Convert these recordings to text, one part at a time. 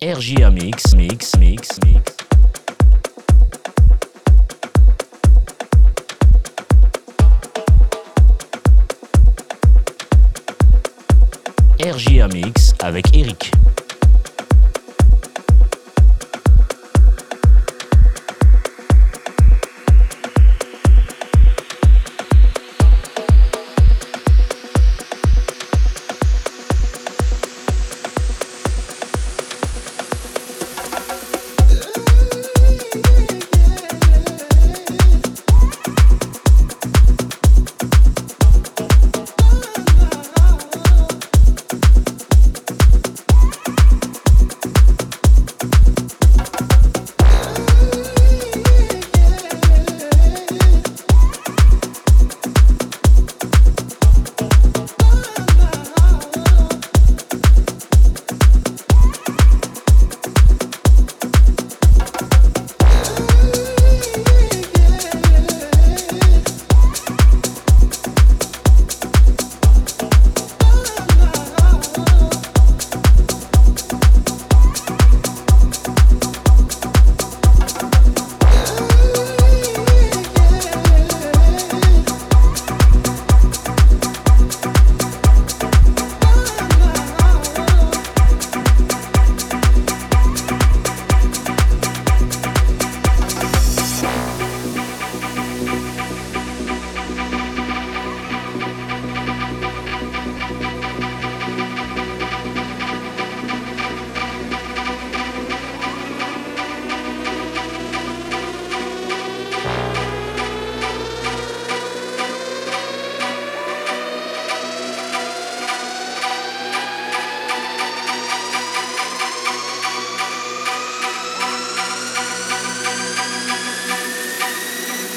RJR mix. RJR MIX avec Eric.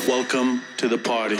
Welcome to the party.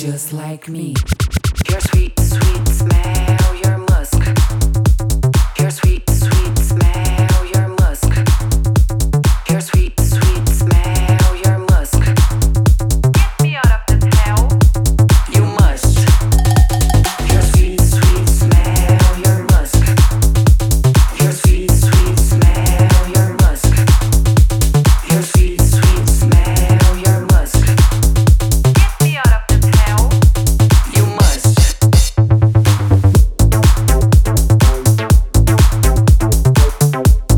just like me. Your sweet, sweet smell, your musk. Your sweet, sweet smell, your musk. Your sweet, sweet smell, your musk. Get me out of the hell. You must. Your sweet, sweet smell, your musk. Your sweet, sweet smell, your musk. Your sweet, sweet smell, your musk. Get me out of the hell. You must. We dance,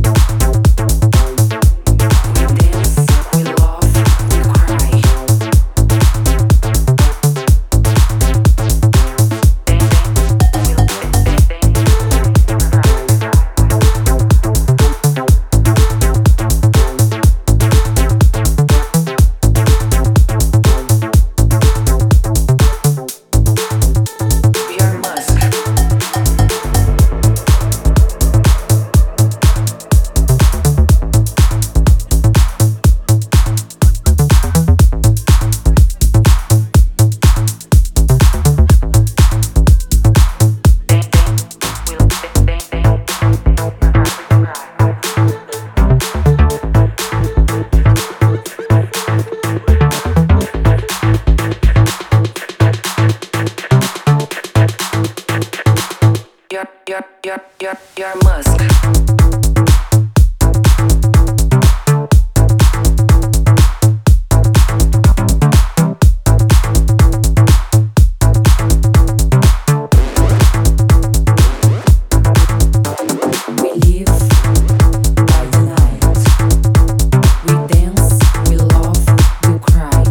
we love, we cry. We are musk. Your musk. We live by the night. We dance, we love, we cry.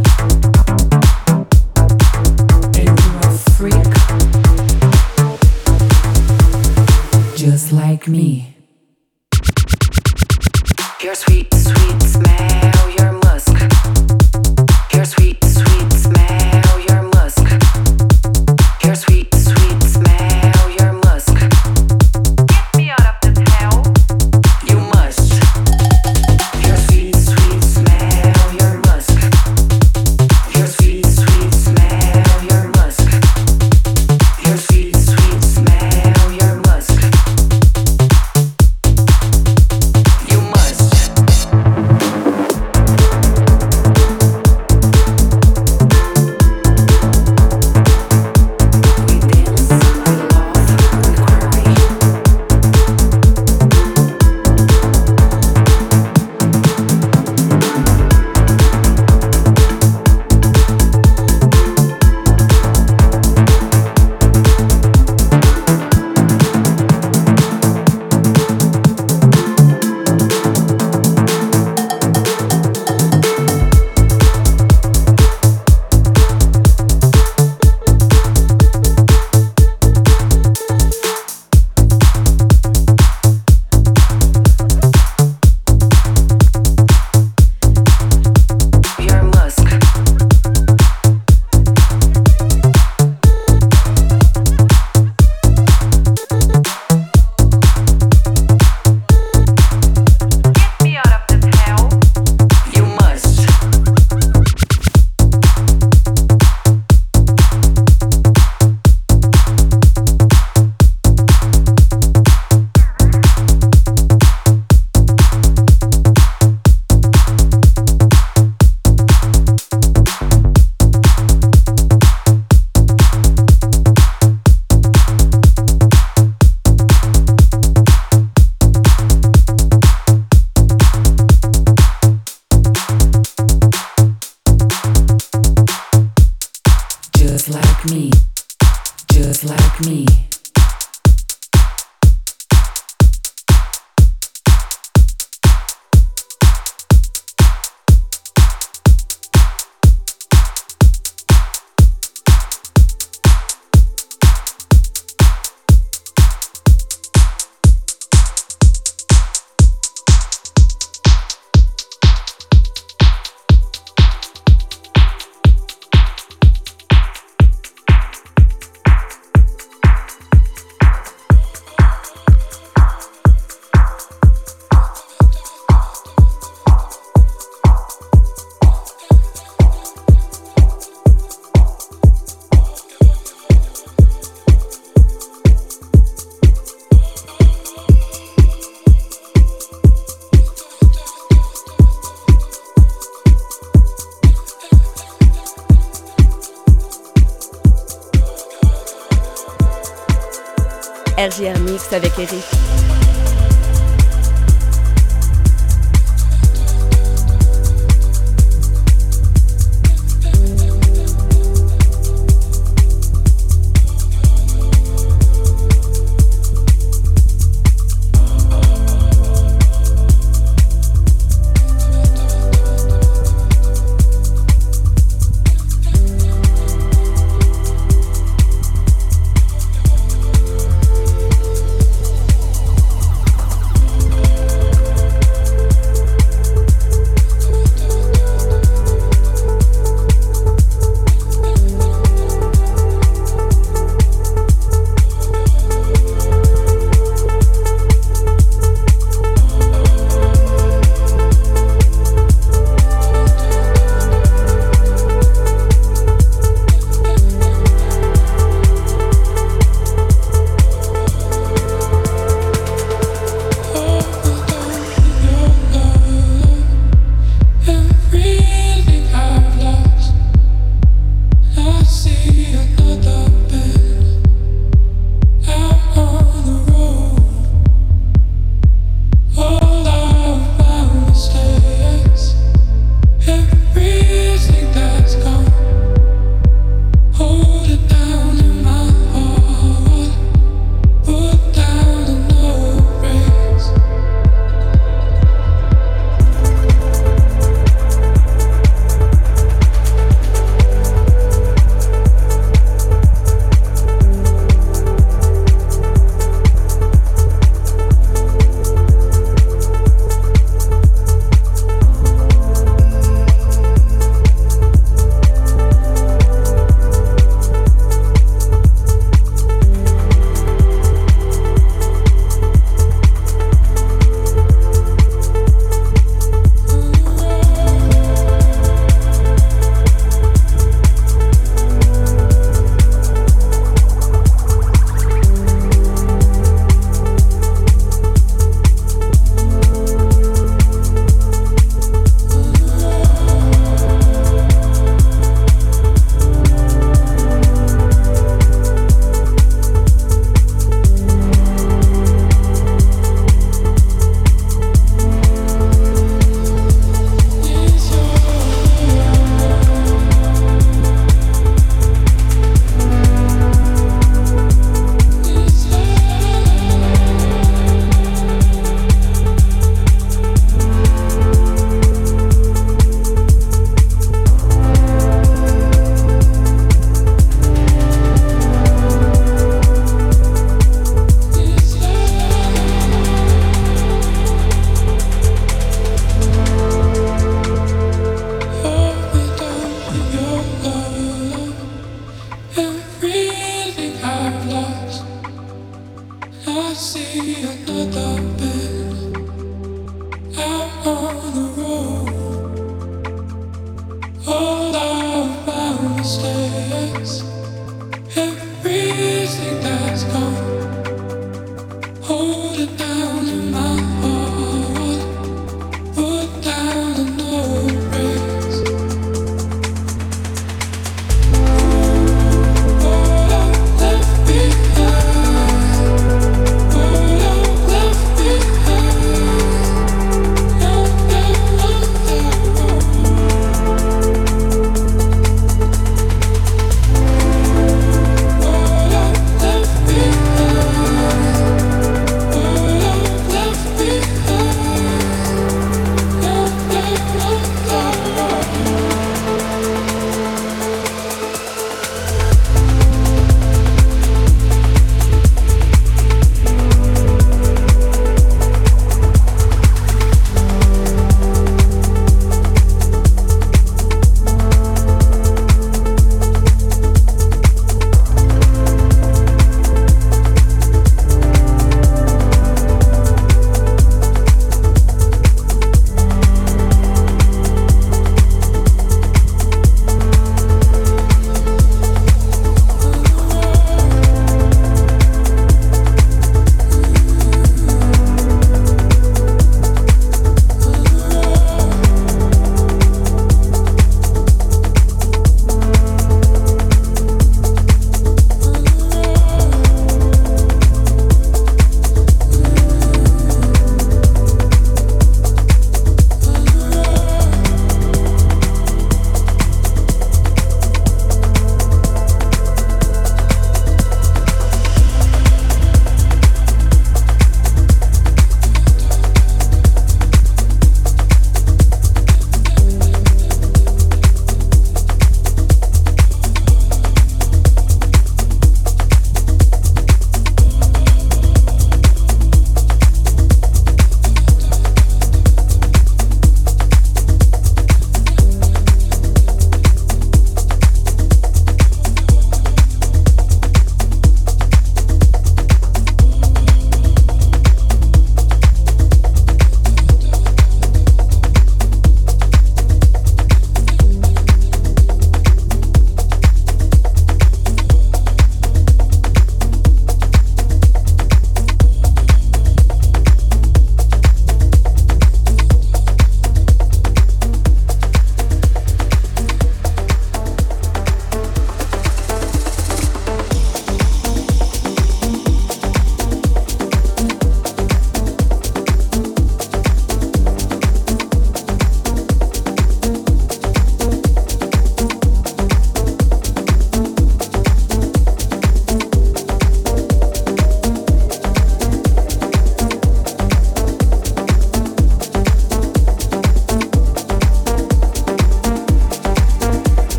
And you're a freak, just like me. Your sweet, sweet smell, your musk. Your sweet, sweet smell, your musk. Your sweet, sweet smell, your musk. Get me out of the hell. You must. Your sweet, sweet smell, your musk. Your sweet, sweet smell, your musk. Your sweet, sweet smell, your musk. You must. RJR Mix avec Eric.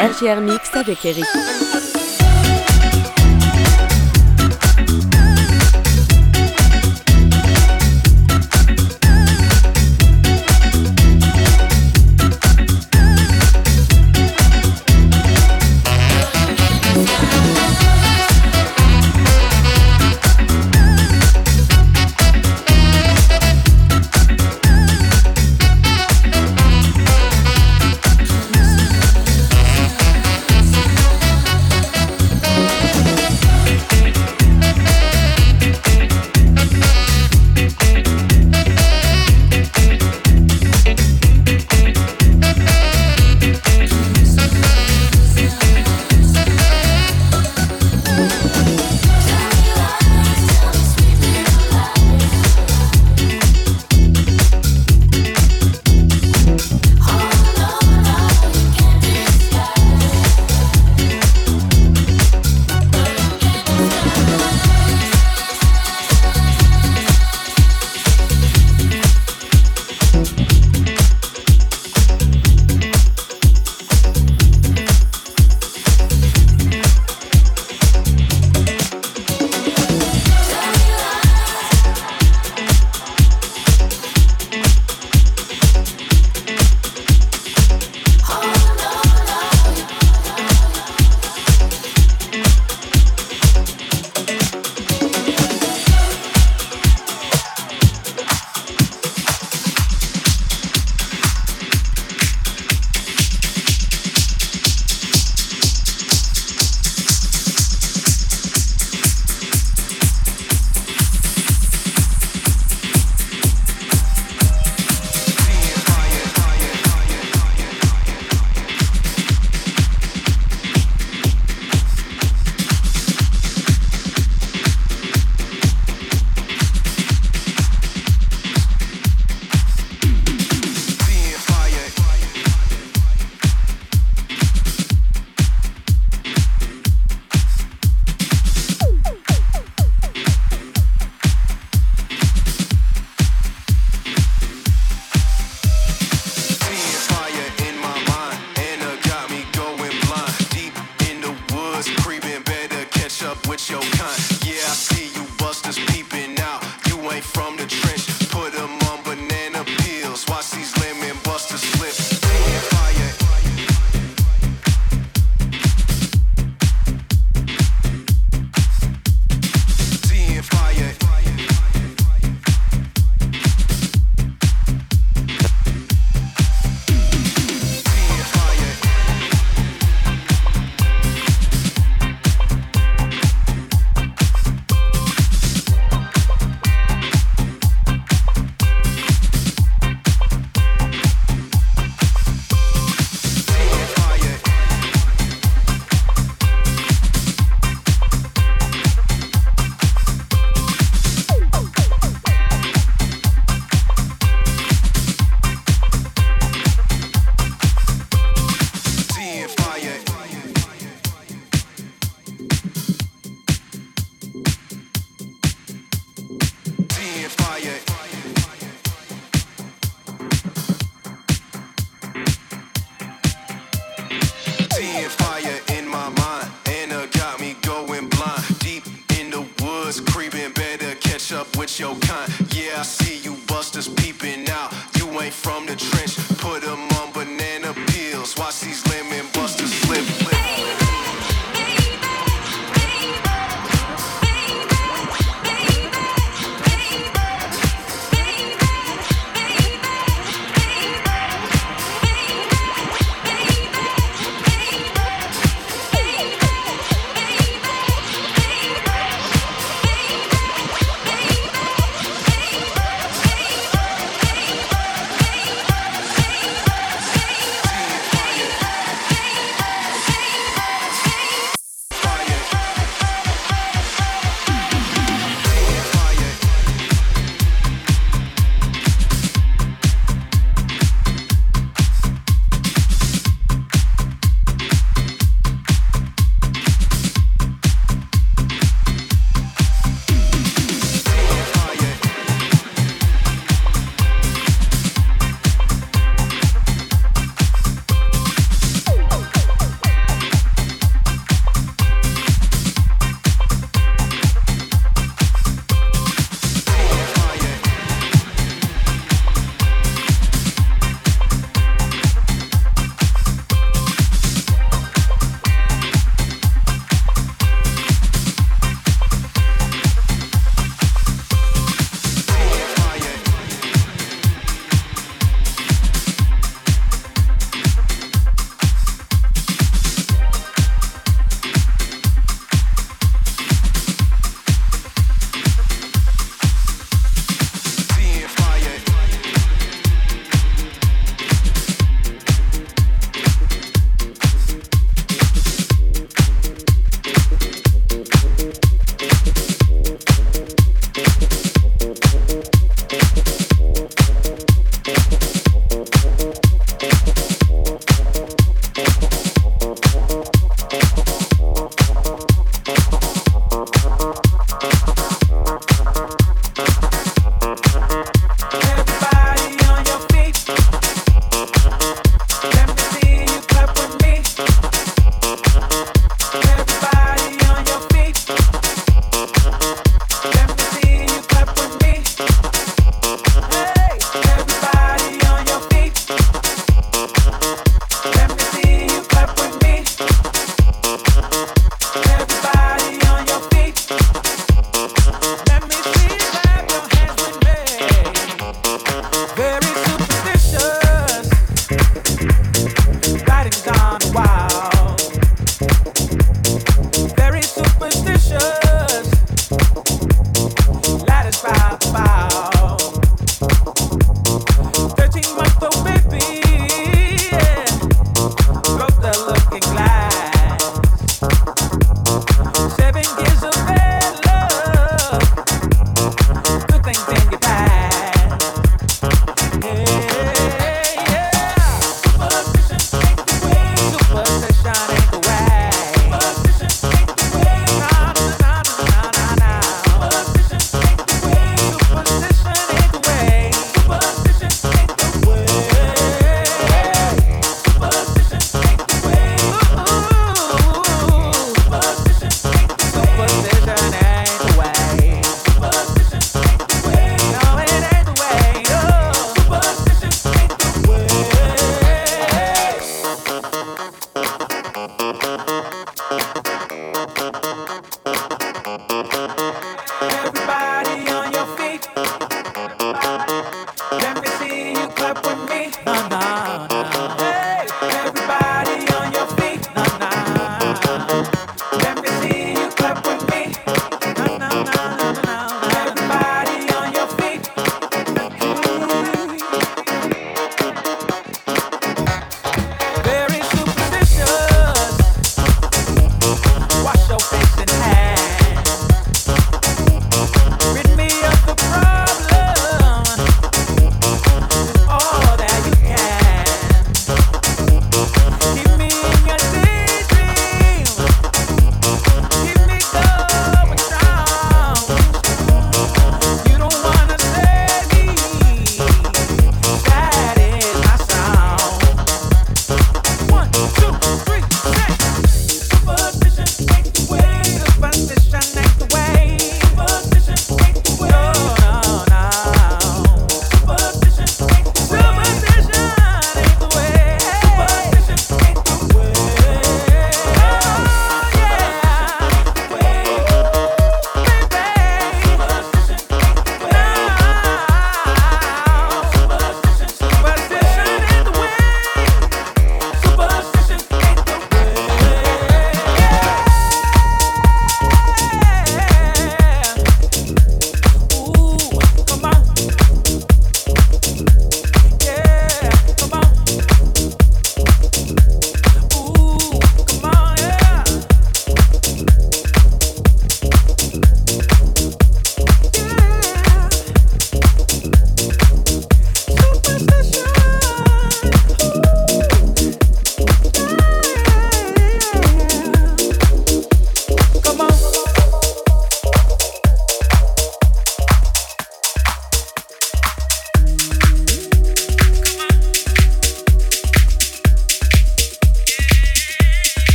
RJR Mix avec Eric. Peeping out, you ain't from the trench. Put 'em on banana peels. Watch these lemon busts.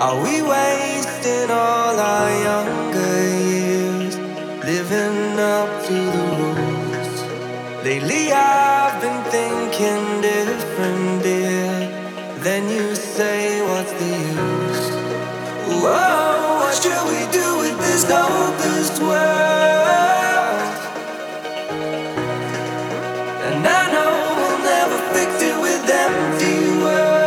Are we wasting all our younger years, living up to the rules? Lately I've been thinking different, dear. Then you say, what's the use? Whoa, what should we do with this hopeless world? And I know we'll never fix it with empty words.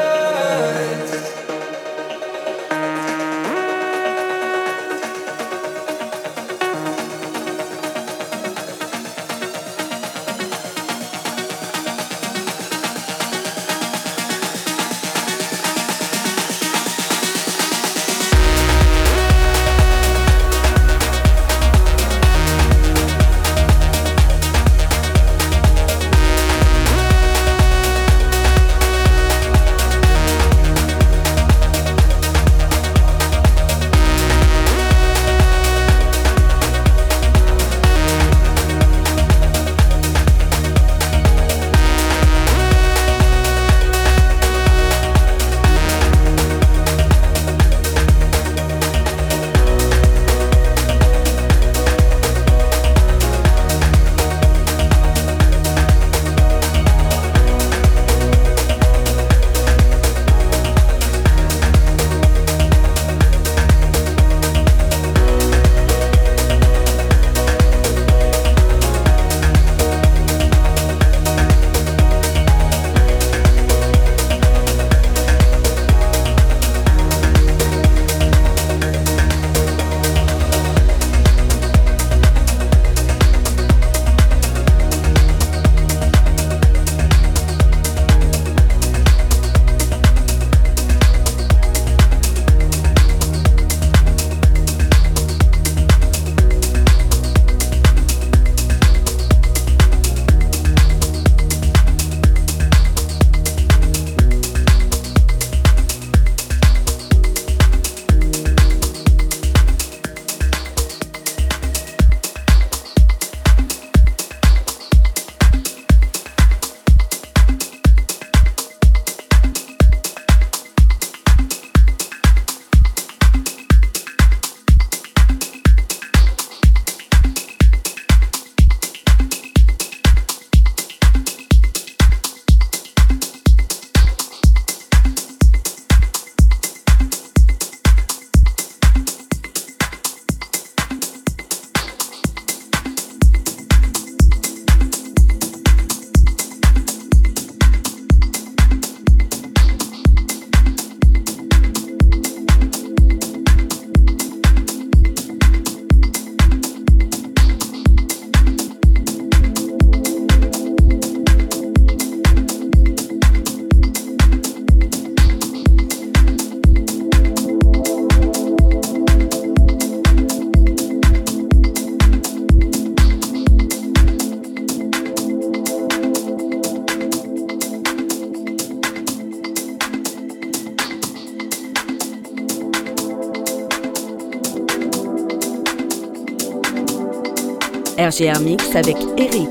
RJR Mix avec Eric.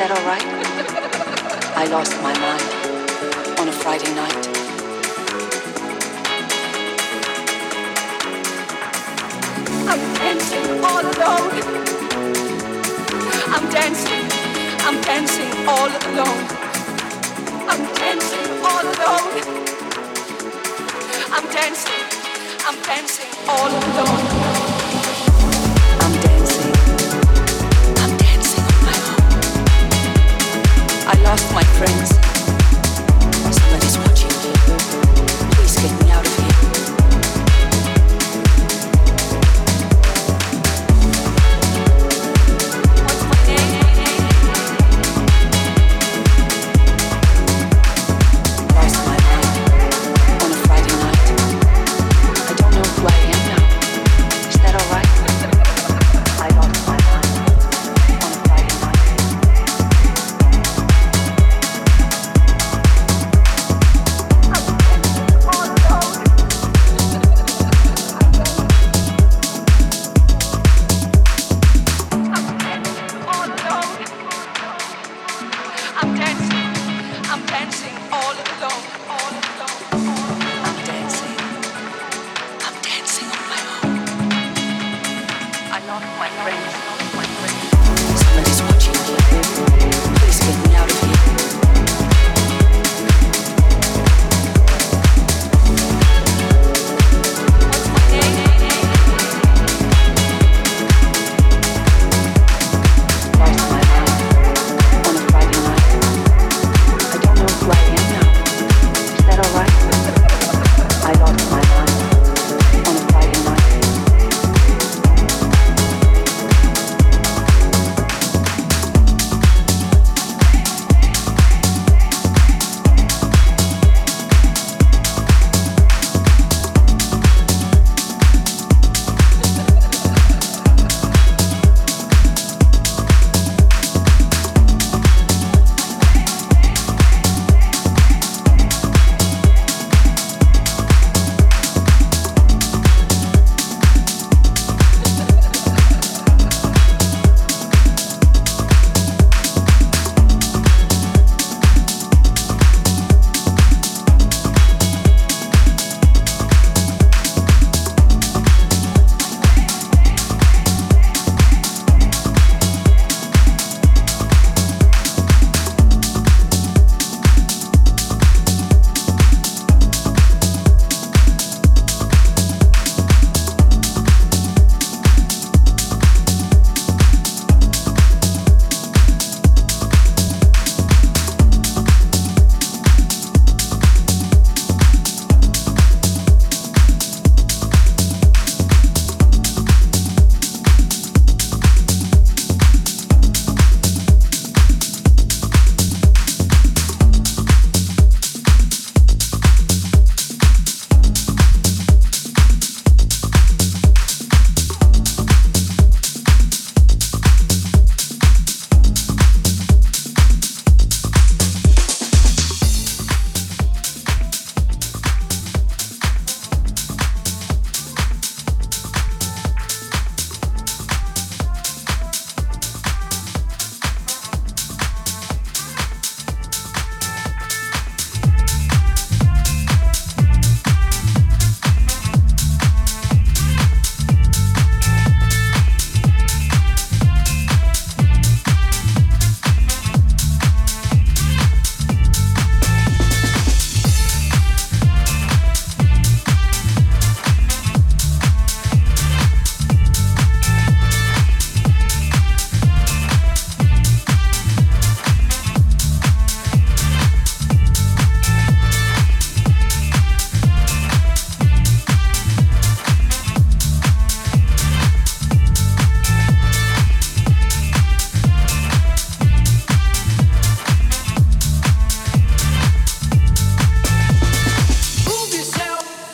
that all right? I lost my mind on a Friday night. I'm dancing all alone. I'm dancing all alone. I'm dancing all alone. I lost my friends. Somebody's watching me. Please get me out of here. What's my name? Lost my mind on a Friday night. I don't know who I am now. Is that alright? I lost my mind on a Friday night.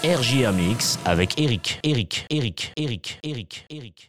RJR MIX avec Eric.